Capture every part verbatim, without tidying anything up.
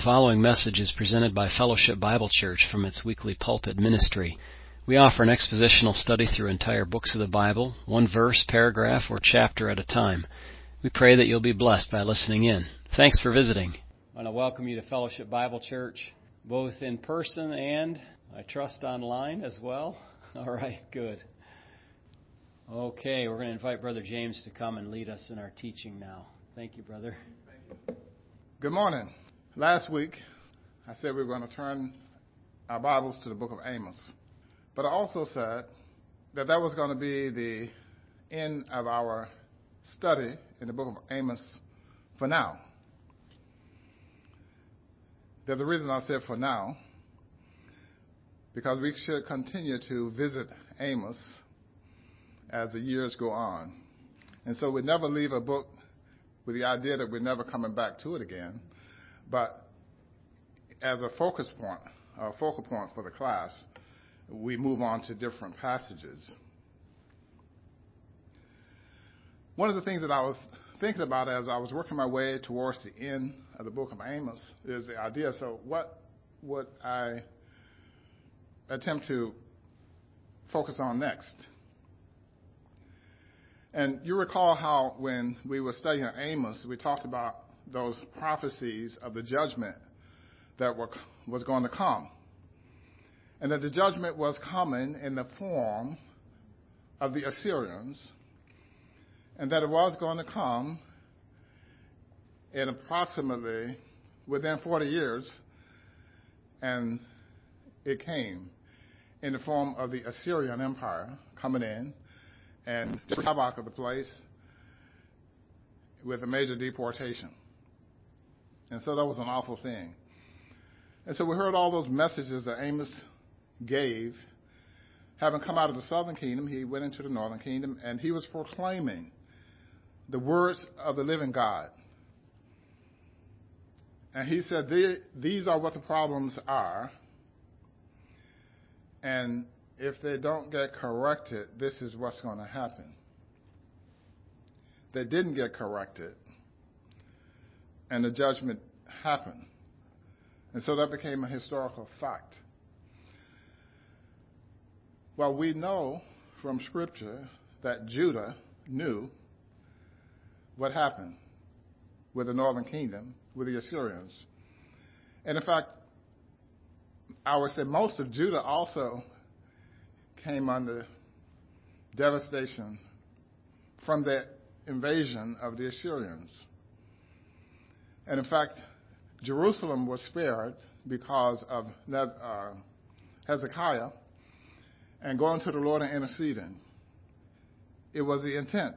The following message is presented by Fellowship Bible Church from its weekly pulpit ministry. We offer an expositional study through entire books of the Bible, one verse, paragraph, or chapter at a time. We pray that you'll be blessed by listening in. Thanks for visiting. I want to welcome you to Fellowship Bible Church, both in person and, I trust, online as well. All right, good. Okay, we're going to invite Brother James to come and lead us in our teaching now. Thank you, brother. Thank you. Good morning. Last week, I said we were going to turn our Bibles to the book of Amos. But I also said that that was going to be the end of our study in the book of Amos for now. There's a reason I said for now, because we should continue to visit Amos as the years go on. And so we never leave a book with the idea that we're never coming back to it again. But as a focus point, a focal point for the class, we move on to different passages. One of the things that I was thinking about as I was working my way towards the end of the book of Amos is the idea, so what would I attempt to focus on next? And you recall how when we were studying Amos, we talked about those prophecies of the judgment that were, was going to come. And that the judgment was coming in the form of the Assyrians, and that it was going to come in approximately within forty years, and it came in the form of the Assyrian Empire coming in and the havoc of the place with a major deportation. And so that was an awful thing. And so we heard all those messages that Amos gave. Having come out of the southern kingdom, he went into the northern kingdom, and he was proclaiming the words of the living God. And he said, these are what the problems are, and if they don't get corrected, this is what's going to happen. They didn't get corrected. And the judgment happened. And so that became a historical fact. Well, we know from Scripture that Judah knew what happened with the northern kingdom, with the Assyrians. And in fact, I would say most of Judah also came under devastation from that invasion of the Assyrians. And in fact, Jerusalem was spared because of Hezekiah and going to the Lord and interceding. It was the intent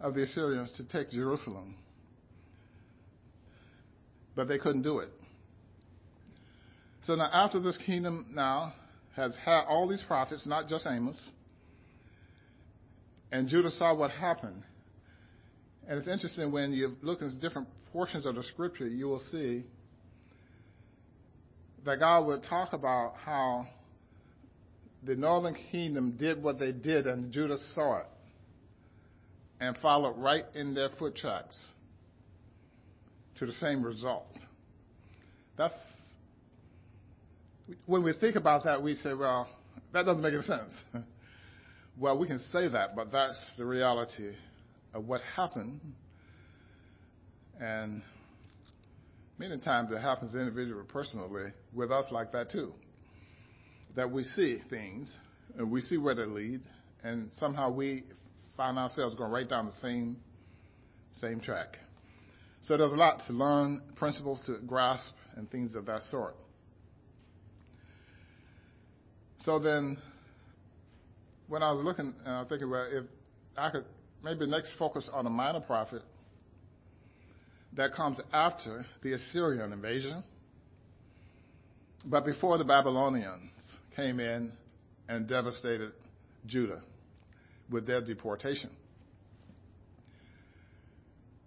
of the Assyrians to take Jerusalem, but they couldn't do it. So now after this kingdom now has had all these prophets, not just Amos, and Judah saw what happened. And it's interesting, when you look at different portions of the Scripture, you will see that God would talk about how the northern kingdom did what they did, and Judah saw it and followed right in their foot tracks to the same result. That's, when we think about that, we say, well, that doesn't make any sense. Well, we can say that, but that's the reality of what happened. And many times it happens individually, personally, with us like that too. That we see things, and we see where they lead, and somehow we find ourselves going right down the same, same track. So there's a lot to learn, principles to grasp, and things of that sort. So then, when I was looking, and I was thinking, well, if I could maybe next focus on a minor prophet that comes after the Assyrian invasion, but before the Babylonians came in and devastated Judah with their deportation.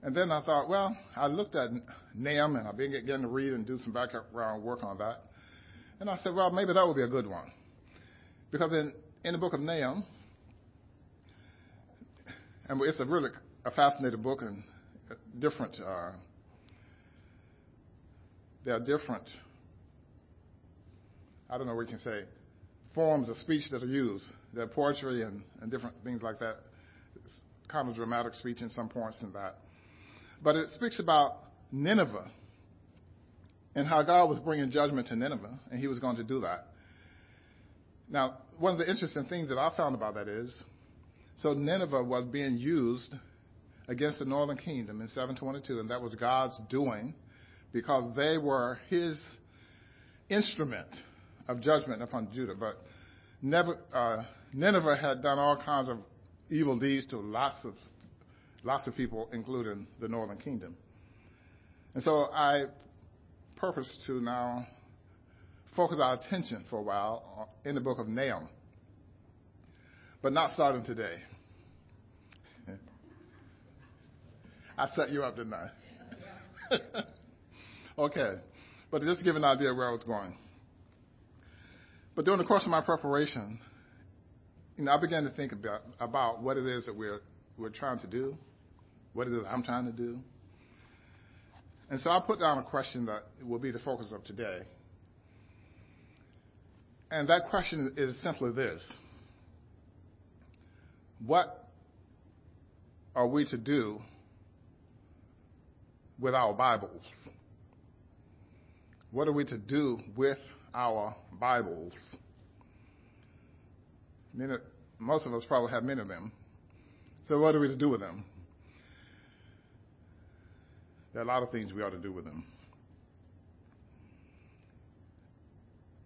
And then I thought, well, I looked at Nahum, and I've been getting to read and do some background work on that. And I said, well, maybe that would be a good one. Because in, in the book of Nahum, and it's a really a fascinating book, and different uh, There are different, I don't know what you can say, forms of speech that are used. There are poetry and, and different things like that. It's kind of dramatic speech in some points in that. But it speaks about Nineveh and how God was bringing judgment to Nineveh, and he was going to do that. Now, one of the interesting things that I found about that is, so Nineveh was being used against the northern kingdom in seven twenty-two, and that was God's doing because they were his instrument of judgment upon Judah. But never, uh, Nineveh had done all kinds of evil deeds to lots of lots of people, including the northern kingdom. And so I purpose to now focus our attention for a while in the book of Nahum, but not starting today. I set you up, didn't I? Okay. But just to give an idea of where I was going. But during the course of my preparation, you know, I began to think about, about what it is that we're, we're trying to do, what it is I'm trying to do. And so I put down a question that will be the focus of today. And that question is simply this. What are we to do with our Bibles? What are we to do with our Bibles? Many, most of us probably have many of them. So what are we to do with them? There are a lot of things we ought to do with them.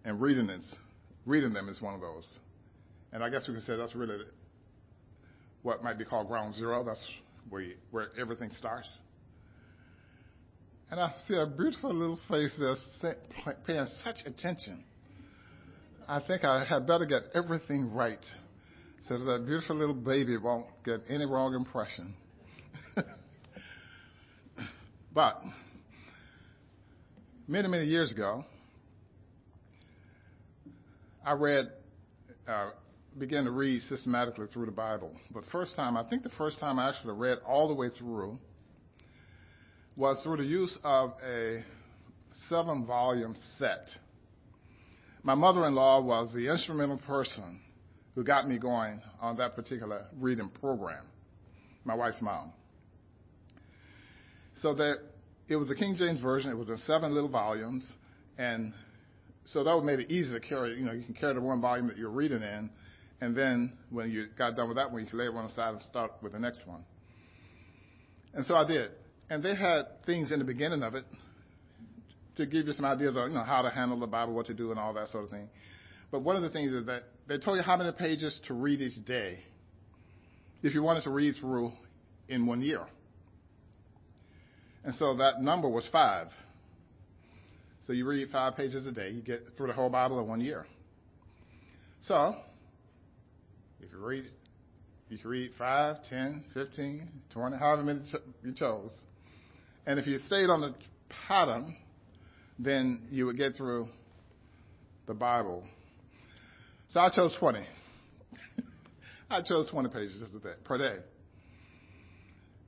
And reading, is, reading them is one of those. And I guess we could say that's really what might be called ground zero. That's where, you, where everything starts. And I see a beautiful little face that's paying such attention. I think I had better get everything right so that, that beautiful little baby won't get any wrong impression. But many, many years ago, I read, uh, began to read systematically through the Bible. But first time, I think the first time I actually read all the way through was through the use of a seven-volume set. My mother-in-law was the instrumental person who got me going on that particular reading program, my wife's mom. So there, it was the King James Version. It was in seven little volumes. And so that made it easy to carry. You know, you can carry the one volume that you're reading in, and then when you got done with that one, you could lay it one aside and start with the next one. And so I did. And they had things in the beginning of it to give you some ideas of, you know, how to handle the Bible, what to do, and all that sort of thing. But one of the things is that they told you how many pages to read each day if you wanted to read through in one year. And so that number was five. So you read five pages a day. You get through the whole Bible in one year. So if you read, you can read five, ten, fifteen, twenty, however many you chose. And if you stayed on the pattern, then you would get through the Bible. So I chose twenty. I chose twenty pages just a day, per day.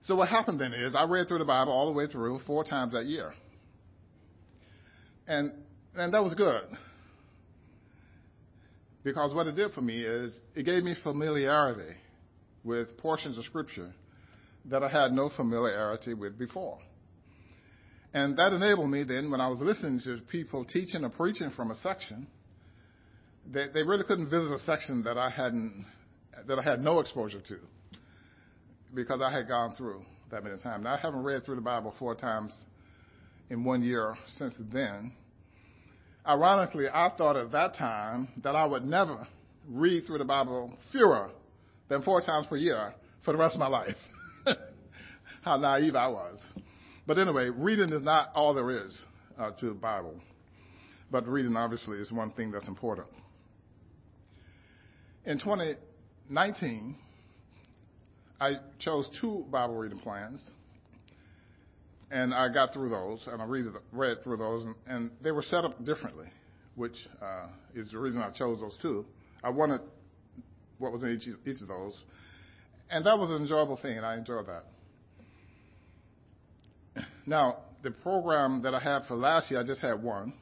So what happened then is I read through the Bible all the way through four times that year. And and that was good. Because what it did for me is it gave me familiarity with portions of Scripture that I had no familiarity with before. And that enabled me then, when I was listening to people teaching or preaching from a section, they, they really couldn't visit a section that I hadn't, that I had no exposure to, because I had gone through that many times. Now, I haven't read through the Bible four times in one year since then. Ironically, I thought at that time that I would never read through the Bible fewer than four times per year for the rest of my life. How naive I was. But anyway, reading is not all there is uh, to the Bible. But reading, obviously, is one thing that's important. In twenty nineteen, I chose two Bible reading plans, and I got through those, and I read, read through those, and, and they were set up differently, which uh, is the reason I chose those two. I wanted what was in each, each of those, and that was an enjoyable thing, and I enjoyed that. Now, the program that I had for last year, I just had one.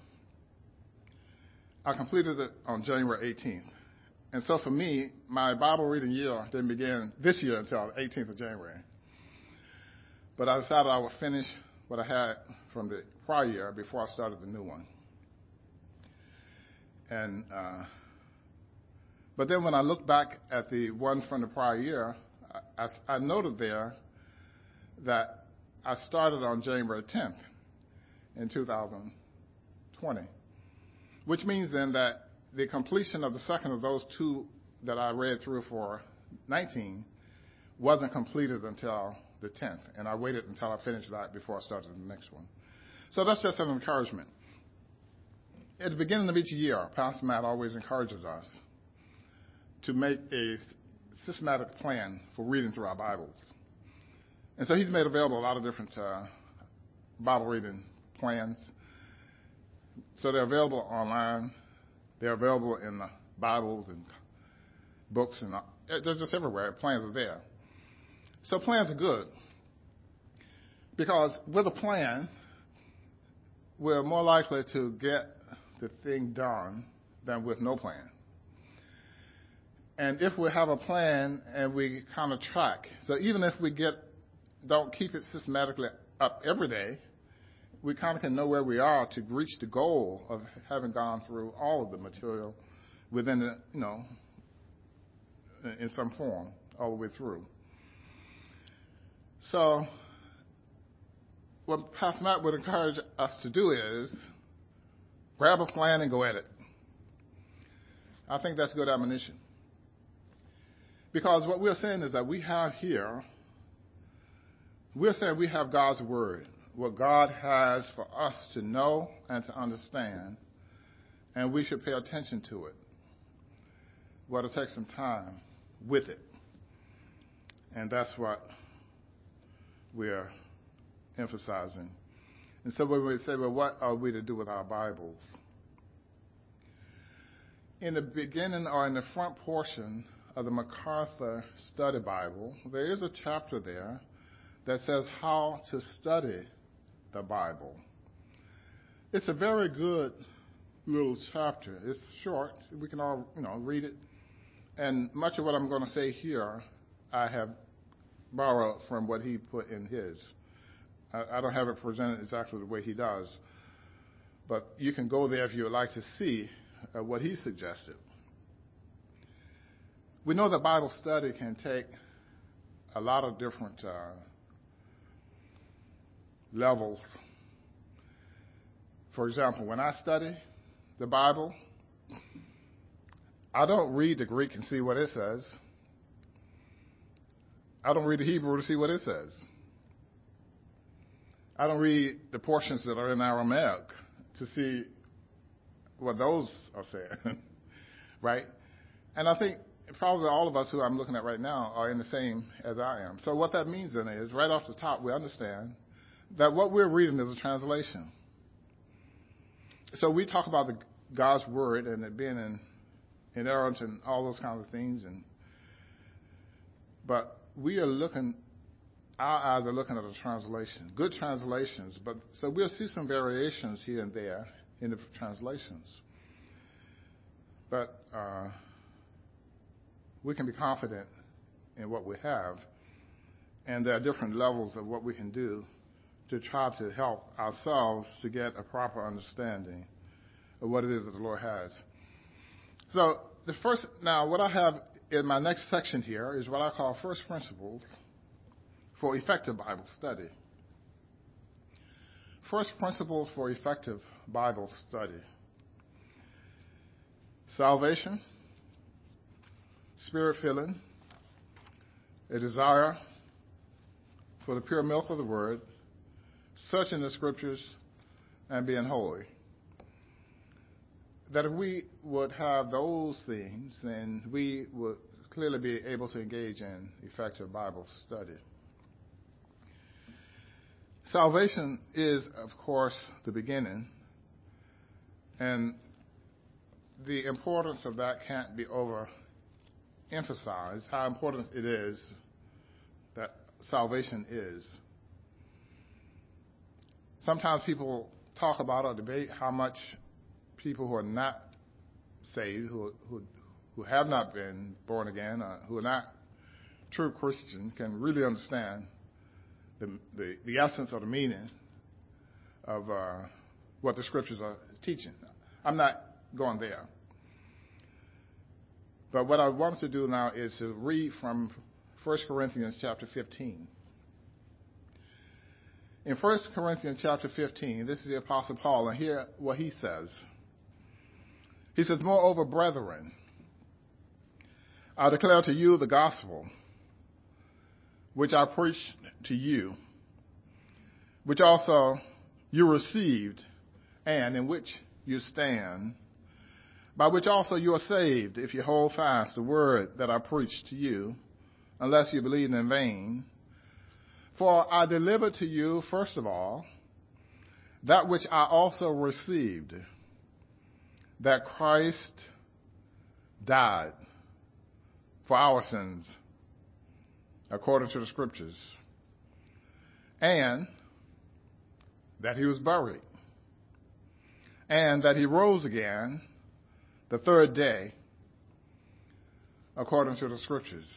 I completed it on January eighteenth. And so for me, my Bible reading year didn't begin this year until the eighteenth of January. But I decided I would finish what I had from the prior year before I started the new one. And uh, but then when I looked back at the one from the prior year, I, I, I noted there that I started on January tenth in two thousand twenty, which means then that the completion of the second of those two that I read through for nineteen wasn't completed until the tenth, and I waited until I finished that before I started the next one. So that's just an encouragement. At the beginning of each year, Pastor Matt always encourages us to make a systematic plan for reading through our Bibles. And so he's made available a lot of different uh, Bible reading plans. So they're available online. They're available in the Bibles and books, and they're just everywhere. Plans are there. So plans are good, because with a plan, we're more likely to get the thing done than with no plan. And if we have a plan and we kind of track, so even if we get don't keep it systematically up every day, we kind of can know where we are to reach the goal of having gone through all of the material within the, you know, in some form all the way through. So what Pastor Matt would encourage us to do is grab a plan and go at it. I think that's good admonition. Because what we're saying is that we have here, we're saying we have God's Word, what God has for us to know and to understand, and we should pay attention to it. Well, it'll take some time with it. And that's what we're emphasizing. And so when we say, well, what are we to do with our Bibles? In the beginning, or in the front portion of the MacArthur Study Bible, there is a chapter there that says how to study the Bible. It's a very good little chapter. It's short. We can all, you know, read it. And much of what I'm going to say here, I have borrowed from what he put in his. I, I don't have it presented exactly the way he does, but you can go there if you would like to see uh, what he suggested. We know that Bible study can take a lot of different uh, levels. For example, when I study the Bible, I don't read the Greek and see what it says. I don't read the Hebrew to see what it says. I don't read the portions that are in Aramaic to see what those are saying, right? And I think probably all of us who I'm looking at right now are in the same as I am. So what that means then is, right off the top, we understand that what we're reading is a translation. So we talk about the, God's Word and it being in inerrant and all those kinds of things, and but we are looking, our eyes are looking at a translation, good translations. But so we'll see some variations here and there in the translations. But uh, we can be confident in what we have, and there are different levels of what we can do to try to help ourselves to get a proper understanding of what it is that the Lord has. So the first, now what I have in my next section here is what I call first principles for effective Bible study. First principles for effective Bible study. Salvation, spirit filling, a desire for the pure milk of the Word, searching the Scriptures, and being holy. That if we would have those things, then we would clearly be able to engage in effective Bible study. Salvation is, of course, the beginning, and the importance of that can't be overemphasized, how important it is that salvation is. Sometimes people talk about or debate how much people who are not saved, who who who have not been born again, uh, who are not true Christians, can really understand the the, the essence or the meaning of uh, what the scriptures are teaching. I'm not going there. But what I want to do now is to read from First Corinthians chapter fifteen. In First Corinthians chapter fifteen, this is the Apostle Paul, and hear what he says. He says, "Moreover, brethren, I declare to you the gospel, which I preached to you, which also you received, and in which you stand, by which also you are saved, if you hold fast the word that I preached to you, unless you believe in vain. For I delivered to you, first of all, that which I also received, that Christ died for our sins, according to the scriptures, and that he was buried, and that he rose again the third day, according to the scriptures."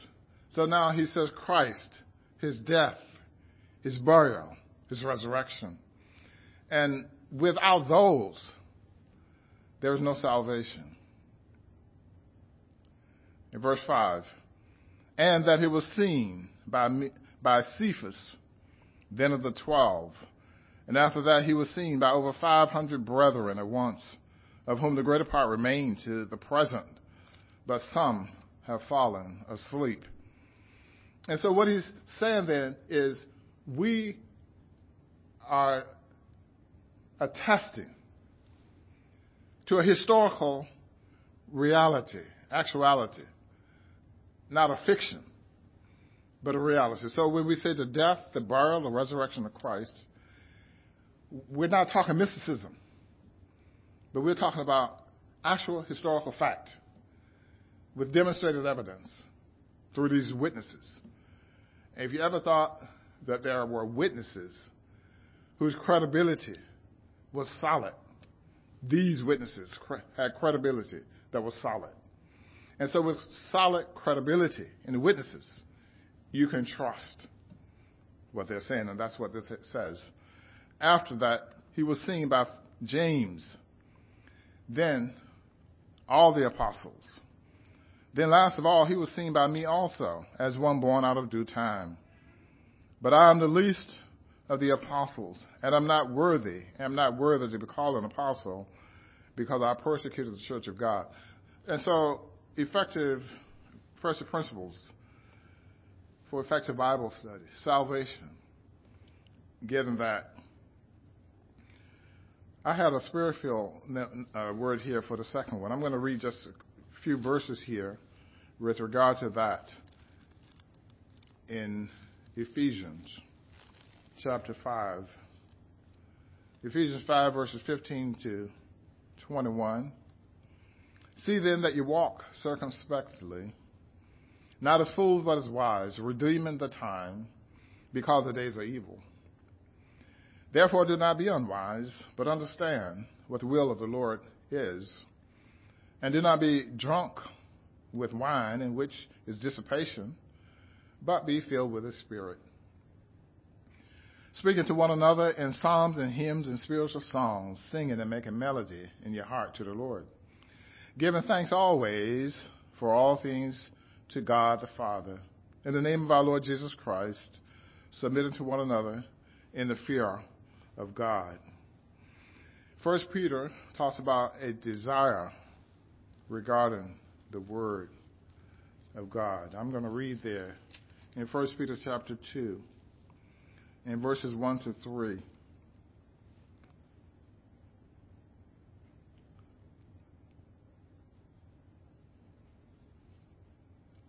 So now he says Christ, his death, his burial, his resurrection. And without those, there is no salvation. In verse five, "And that he was seen by me, by Cephas, then of the twelve. And after that he was seen by over five hundred brethren at once, of whom the greater part remain to the present, but some have fallen asleep." And so what he's saying then is we are attesting to a historical reality, actuality, not a fiction, but a reality. So when we say the death, the burial, the resurrection of Christ, we're not talking mysticism. But we're talking about actual historical fact with demonstrated evidence through these witnesses. And if you ever thought that there were witnesses whose credibility was solid, these witnesses had credibility that was solid. And so with solid credibility in the witnesses, you can trust what they're saying, and that's what this says. After that, he was seen by James, then all the apostles. Then last of all, he was seen by me also, as one born out of due time. But I am the least of the apostles, and I'm not worthy, am not worthy to be called an apostle, because I persecuted the church of God. And so effective, first principles for effective Bible study, salvation, given that. I had a spiritual uh, word here for the second one. I'm going to read just a few verses here with regard to that in Ephesians chapter five. Ephesians five, verses fifteen to twenty-one. "See then that you walk circumspectly, not as fools but as wise, redeeming the time, because the days are evil. Therefore do not be unwise, but understand what the will of the Lord is. And do not be drunk with wine, in which is dissipation, but be filled with the Spirit. Speaking to one another in psalms and hymns and spiritual songs, singing and making melody in your heart to the Lord, giving thanks always for all things to God the Father. In the name of our Lord Jesus Christ, submitting to one another in the fear of God." First Peter talks about a desire regarding the word of God. I'm going to read there in First Peter chapter two, in verses one to three.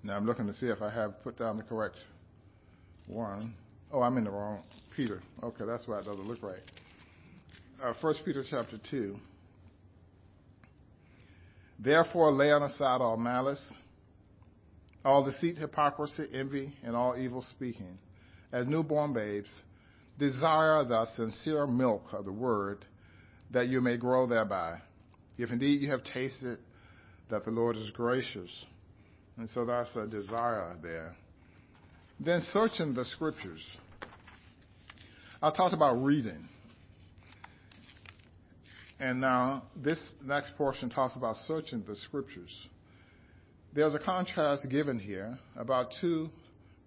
Now I'm looking to see if I have put down the correct one. Oh, I'm in the wrong Peter. Okay, that's why it doesn't look right. Uh, First Peter chapter two. "Therefore lay on aside all malice, all deceit, hypocrisy, envy, and all evil speaking. As newborn babes, Desire the sincere milk of the word, that you may grow thereby, if indeed you have tasted that the Lord is gracious. And so that's a desire there. Then searching the scriptures. I talked about reading. And now this next portion talks about searching the scriptures. There's a contrast given here about two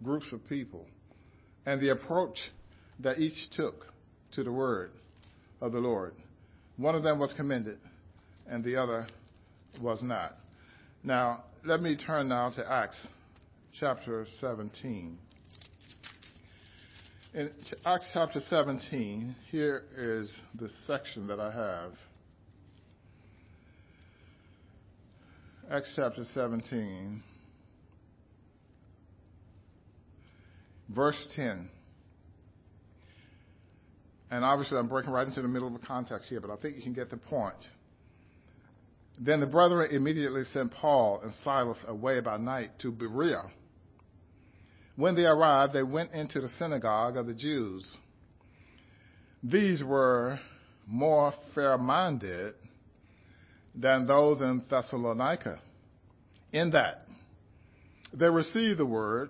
groups of people and the approach that each took to the word of the Lord. One of them was commended and the other was not. Now, let me turn now to Acts chapter seventeen. In Acts chapter seventeen, here is the section that I have. Acts chapter seventeen, verse ten. And obviously I'm breaking right into the middle of the context here, but I think you can get the point. Then the brethren immediately sent Paul and Silas away by night to Berea. When they arrived, they went into the synagogue of the Jews. These were more fair-minded than those in Thessalonica, in that they received the word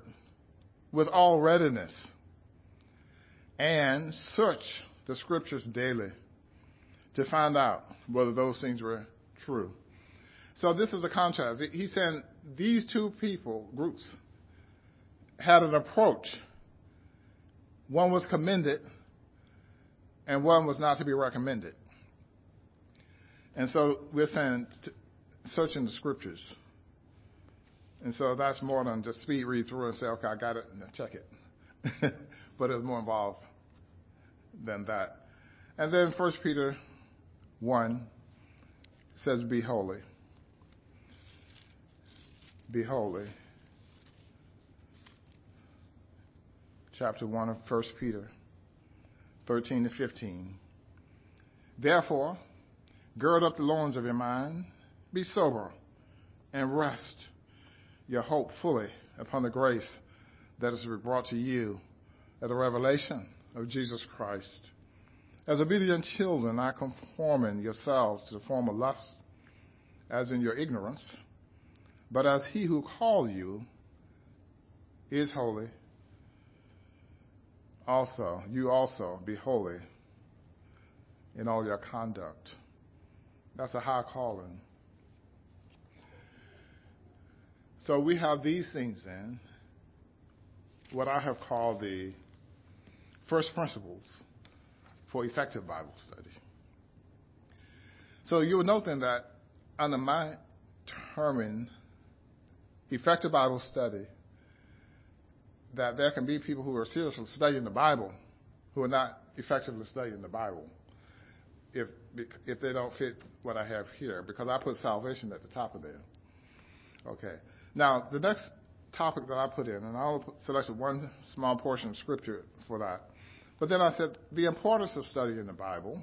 with all readiness and searched the scriptures daily to find out whether those things were true. So this is a contrast. He's saying these two people, groups, had an approach. One was commended and one was not to be recommended. And so we're saying t- searching the scriptures. And so that's more than just speed read through and say, okay, I got it, and check it. But it's more involved than that. And then First Peter one says, be holy. Be holy. Chapter one of First Peter, thirteen to fifteen. Therefore, gird up the loins of your mind, be sober, and rest your hope fully upon the grace that is brought to you at the revelation of Jesus Christ. As obedient children, not conforming yourselves to the former lust, as in your ignorance, but as he who called you is holy, also, you also be holy in all your conduct. That's a high calling. So we have these things then, what I have called the first principles for effective Bible study. So you will note then that under my terming effective Bible study, that there can be people who are seriously studying the Bible who are not effectively studying the Bible if if they don't fit what I have here, because I put salvation at the top of there. Okay. Now, the next topic that I put in, and I only selected one small portion of Scripture for that, but then I said the importance of studying the Bible.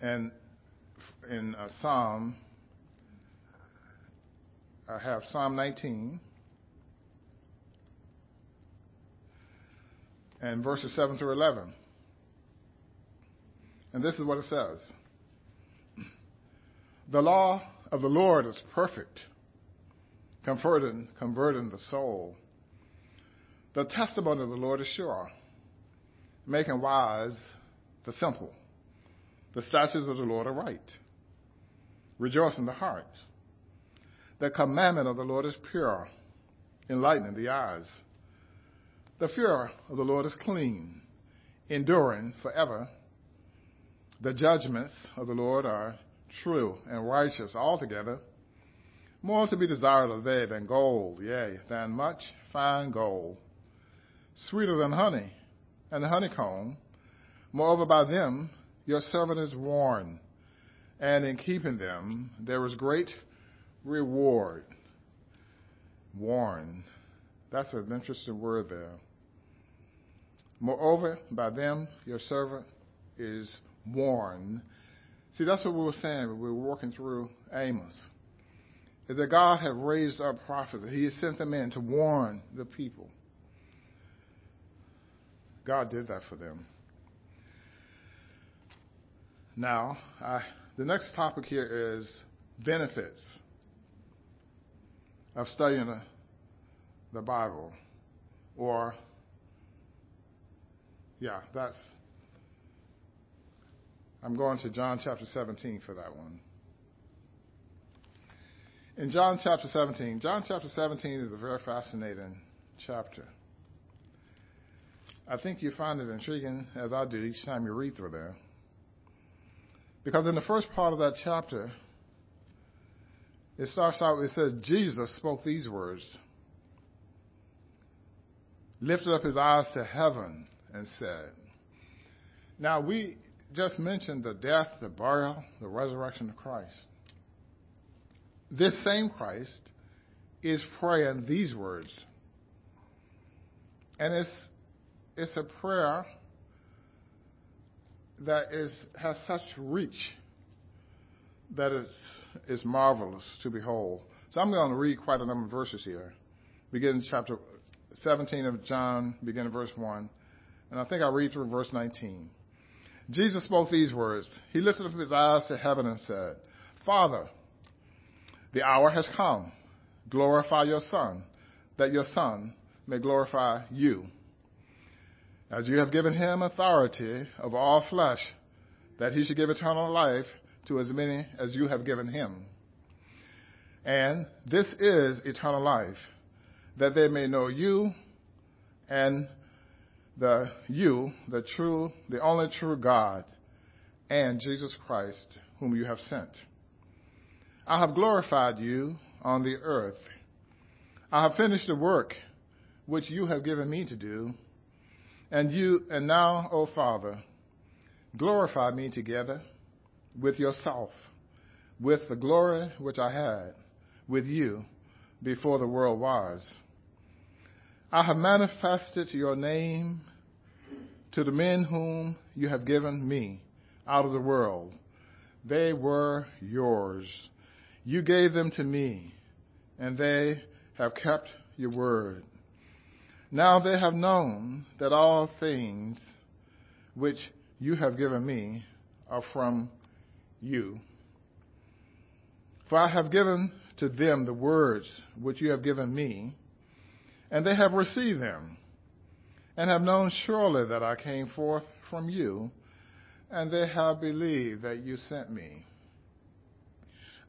And in uh, Psalm, I have Psalm nineteen, and verses seven through eleven. And this is what it says. The law of the Lord is perfect, converting, converting the soul. The testimony of the Lord is sure, making wise the simple. The statutes of the Lord are right, rejoicing the heart. The commandment of the Lord is pure, enlightening the eyes. The fear of the Lord is clean, enduring forever. The judgments of the Lord are true and righteous altogether. More to be desired are they than gold, yea, than much fine gold, sweeter than honey and the honeycomb. Moreover, by them your servant is warned, and in keeping them there is great reward. Warned. That's an interesting word there. Moreover, by them your servant is warned. See, that's what we were saying when we were walking through Amos, is that God had raised up prophets. He had sent them in to warn the people. God did that for them. Now, I, the next topic here is benefits of studying the, the Bible. Or, yeah, that's, I'm going to John chapter seventeen for that one. In John chapter seventeen, John chapter seventeen is a very fascinating chapter. I think you find it intriguing, as I do, each time you read through there. Because in the first part of that chapter, it starts out, it says, Jesus spoke these words, lifted up his eyes to heaven and said. Now, we just mentioned the death, the burial, the resurrection of Christ. This same Christ is praying these words. And it's It's a prayer that is, has such reach that it's, it's marvelous to behold. So I'm going to read quite a number of verses here, beginning chapter seventeen of John, beginning verse one. And I think I'll read through verse nineteen. Jesus spoke these words. He lifted up his eyes to heaven and said, Father, the hour has come. Glorify your Son, that your Son may glorify you. As you have given him authority of all flesh, that he should give eternal life to as many as you have given him. And this is eternal life, that they may know you and the you, the true, the only true God, and Jesus Christ, whom you have sent. I have glorified you on the earth. I have finished the work which you have given me to do. And you, and now, O Father, glorify me together with yourself, with the glory which I had with you before the world was. I have manifested your name to the men whom you have given me out of the world. They were yours. You gave them to me, and they have kept your word. Now they have known that all things which you have given me are from you. For I have given to them the words which you have given me, and they have received them, and have known surely that I came forth from you, and they have believed that you sent me.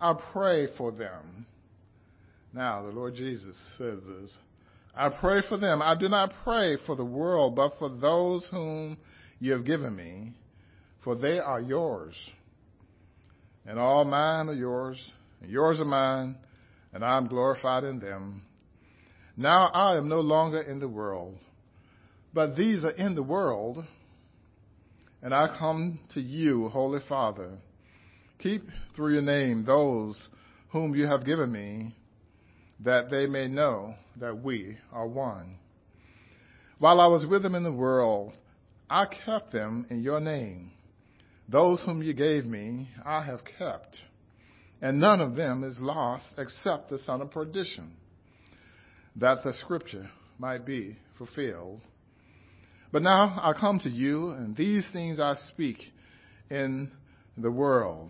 I pray for them. Now the Lord Jesus says this. I pray for them. I do not pray for the world, but for those whom you have given me, for they are yours. And all mine are yours, and yours are mine, and I am glorified in them. Now I am no longer in the world, but these are in the world, and I come to you, Holy Father. Keep through your name those whom you have given me, that they may know that we are one. While I was with them in the world, I kept them in your name. Those whom you gave me, I have kept, and none of them is lost except the son of perdition, that the scripture might be fulfilled. But now I come to you, and these things I speak in the world,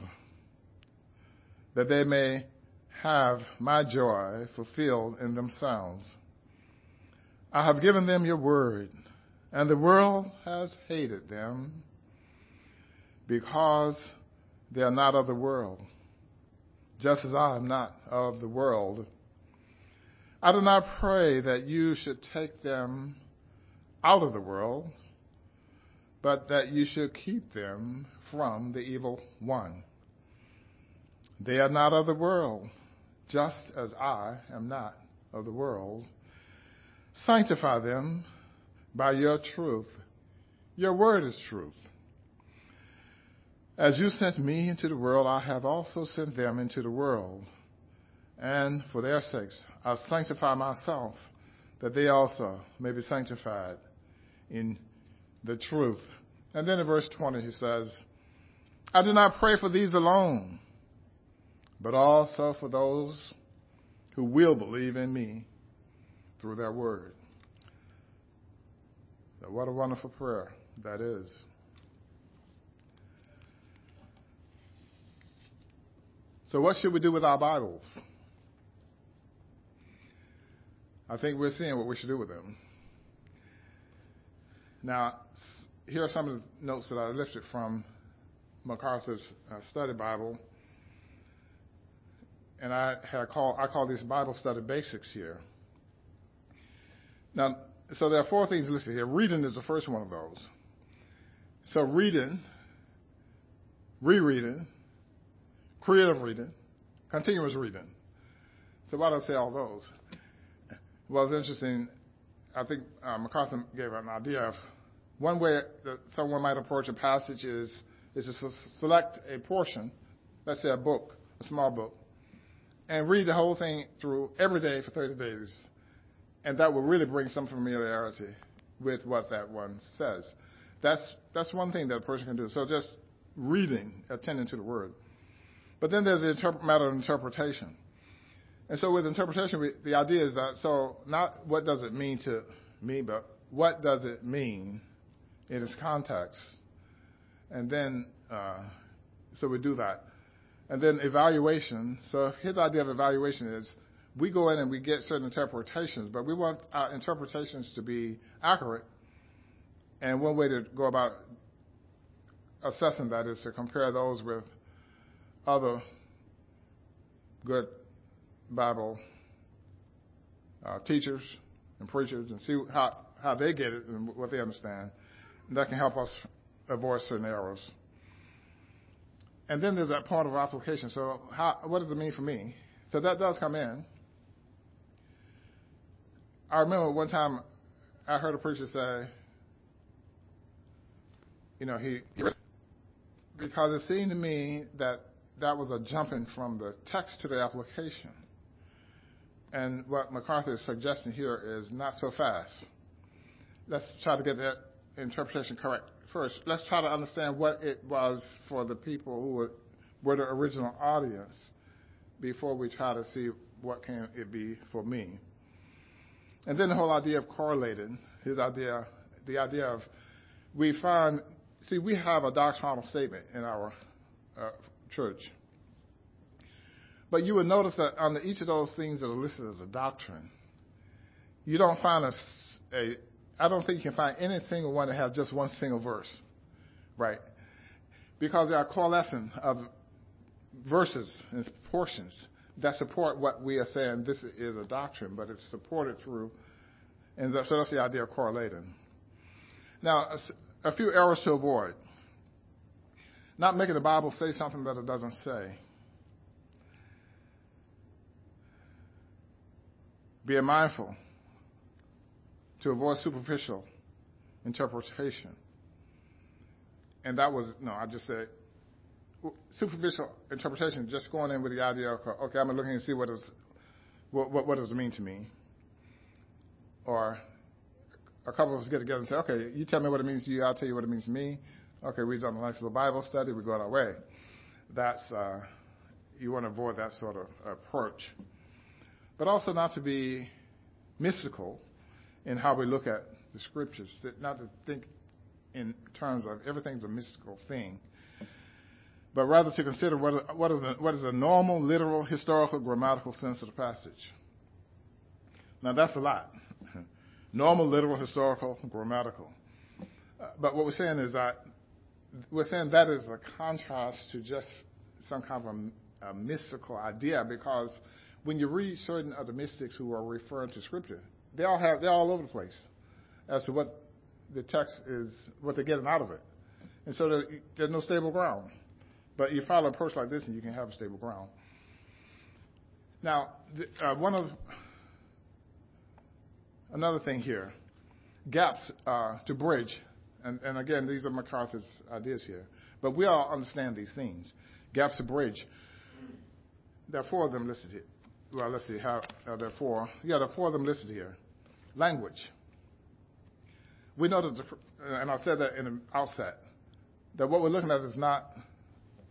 that they may have my joy fulfilled in themselves. I have given them your word, and the world has hated them, because they are not of the world, just as I am not of the world. I do not pray that you should take them out of the world, but that you should keep them from the evil one. They are not of the world, just as I am not of the world. Sanctify them by your truth. Your word is truth. As you sent me into the world, I have also sent them into the world. And for their sakes, I sanctify myself, that they also may be sanctified in the truth. And then in verse twenty, he says, I do not pray for these alone, but also for those who will believe in me through their word, What a wonderful prayer that is. So what should we do with our Bibles? I think we're seeing what we should do with them. Now, here are some of the notes that I lifted from MacArthur's uh, Study Bible. And I had call, I call these Bible study basics here. Now, so there are four things listed here. Reading is the first one of those. So reading, rereading, creative reading, continuous reading. So why do I say all those? Well, it's interesting. I think uh, MacArthur gave an idea of one way that someone might approach a passage is, is to select a portion, let's say a book, a small book, and read the whole thing through every day for thirty days. And that will really bring some familiarity with what that one says. That's that's one thing that a person can do. So just reading, attending to the word. But then there's the interp- matter of interpretation. And so with interpretation, we, the idea is that, so not what does it mean to me, but what does it mean in its context? And then, uh, so we do that. And then evaluation. So his idea of evaluation is, we go in and we get certain interpretations, but we want our interpretations to be accurate. And one way to go about assessing that is to compare those with other good Bible uh, teachers and preachers and see how, how they get it and what they understand. And that can help us avoid certain errors. And then there's that part of application. So how, what does it mean for me? So that does come in. I remember one time I heard a preacher say, you know, he, because it seemed to me that that was a jumping from the text to the application. And what MacArthur is suggesting here is not so fast. Let's try to get that interpretation correct first. Let's try to understand what it was for the people who were, were the original audience before we try to see what can it be for me. And then the whole idea of correlating, his idea, the idea of we find, see, we have a doctrinal statement in our uh, church. But you would notice that under each of those things that are listed as a doctrine, you don't find a, a I don't think you can find any single one that has just one single verse, right? Because they are coalescing of verses and portions that support what we are saying this is a doctrine, but it's supported through, and so that's the idea of correlating. Now, a, a few errors to avoid. Not making the Bible say something that it doesn't say. Being mindful to avoid superficial interpretation. And that was, no, I just said, superficial interpretation, just going in with the idea of, okay, I'm looking to see what, is, what, what, what does it mean to me. Or a couple of us get together and say, okay, you tell me what it means to you, I'll tell you what it means to me. Okay, we've done a nice little Bible study, we're going our way. That's, uh, you want to avoid that sort of approach. But also not to be mystical in how we look at the scriptures, not to think in terms of everything's a mystical thing, but rather to consider what, what, is the, what is the normal, literal, historical, grammatical sense of the passage. Now, that's a lot. Normal, literal, historical, grammatical. Uh, but what we're saying is that we're saying that is a contrast to just some kind of a, a mystical idea, because when you read certain other mystics who are referring to Scripture, they all have, they're all over the place as to what the text is, what they're getting out of it. And so there, there's no stable ground. But you follow an approach like this, and you can have a stable ground. Now, the, uh, one of another thing here, gaps uh, to bridge, and, and again, these are MacArthur's ideas here. But we all understand these things. Gaps to bridge. There are four of them listed here. Well, let's see how uh, there are four. Yeah, there are four of them listed here. Language. We know that, the, and I said that in the outset, that what we're looking at is not.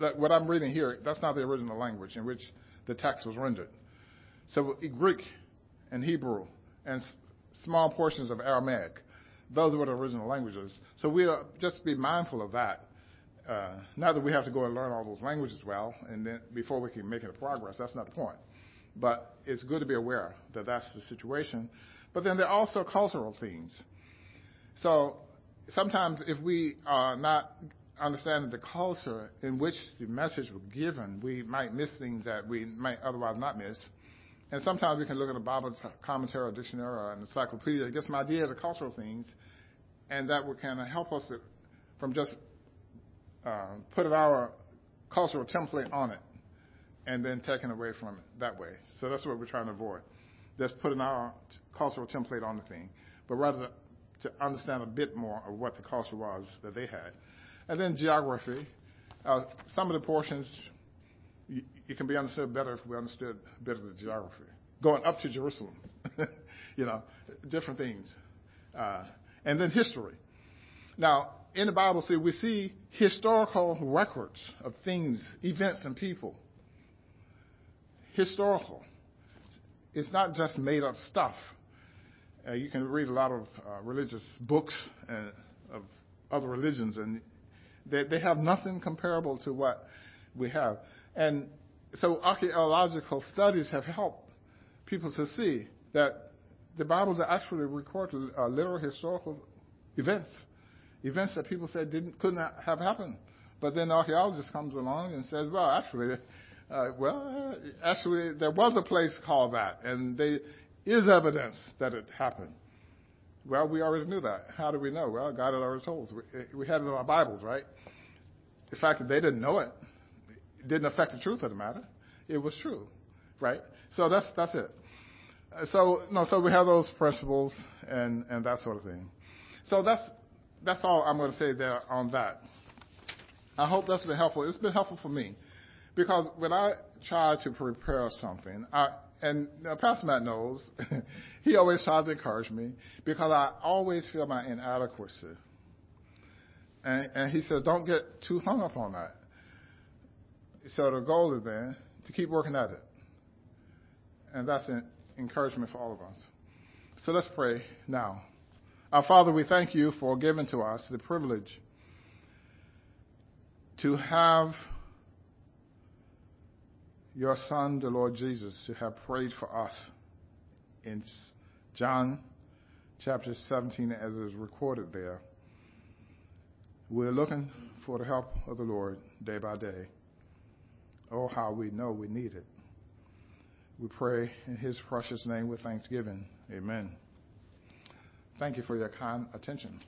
That what I'm reading here, that's not the original language in which the text was rendered. So Greek and Hebrew and s- small portions of Aramaic, Those were the original languages. So we'll just be mindful of that. Uh, not that we have to go and learn all those languages well and then before we can make any progress. That's not the point. But it's good to be aware that that's the situation. But then there are also cultural things. So sometimes if we are not understanding the culture in which the message was given, we might miss things that we might otherwise not miss. And sometimes we can look at a Bible commentary or dictionary or an encyclopedia to get some idea of the cultural things, and that will kind of help us to, from just uh, putting our cultural template on it and then taking away from it that way. So that's what we're trying to avoid, just putting our t- cultural template on the thing, but rather to, to understand a bit more of what the culture was that they had. And then geography. Uh, some of the portions... You, it can be understood better if we understood better the geography. Going up to Jerusalem, you know, different things. Uh, and then history. Now, in the Bible, see, we see historical records of things, events, and people. Historical. It's not just made-up stuff. Uh, you can read a lot of uh, religious books and, of other religions, and they, they have nothing comparable to what we have. And so archaeological studies have helped people to see that the Bible actually records uh, literal historical events, events that people said didn't couldn't have happened. But then archaeologists comes along and says, well, actually, uh, well, actually, there was a place called that, and there is evidence that it happened. Well, we already knew that. How do we know? Well, God had already told us. We, we had it in our Bibles, right? The fact that they didn't know it didn't affect the truth of the matter. It was true, right? So that's that's it. So no, so we have those principles and, and that sort of thing. So that's that's all I'm going to say there on that. I hope that's been helpful. It's been helpful for me because when I try to prepare something, I and Pastor Matt knows, he always tries to encourage me because I always feel my inadequacy. And, and he said, don't get too hung up on that. So the goal is then to keep working at it. And that's an encouragement for all of us. So let's pray now. Our Father, we thank you for giving to us the privilege to have your Son, the Lord Jesus, to have prayed for us in John chapter seventeen as it is recorded there. We're looking for the help of the Lord day by day. Oh, how we know we need it. We pray in his precious name with thanksgiving. Amen. Thank you for your kind attention.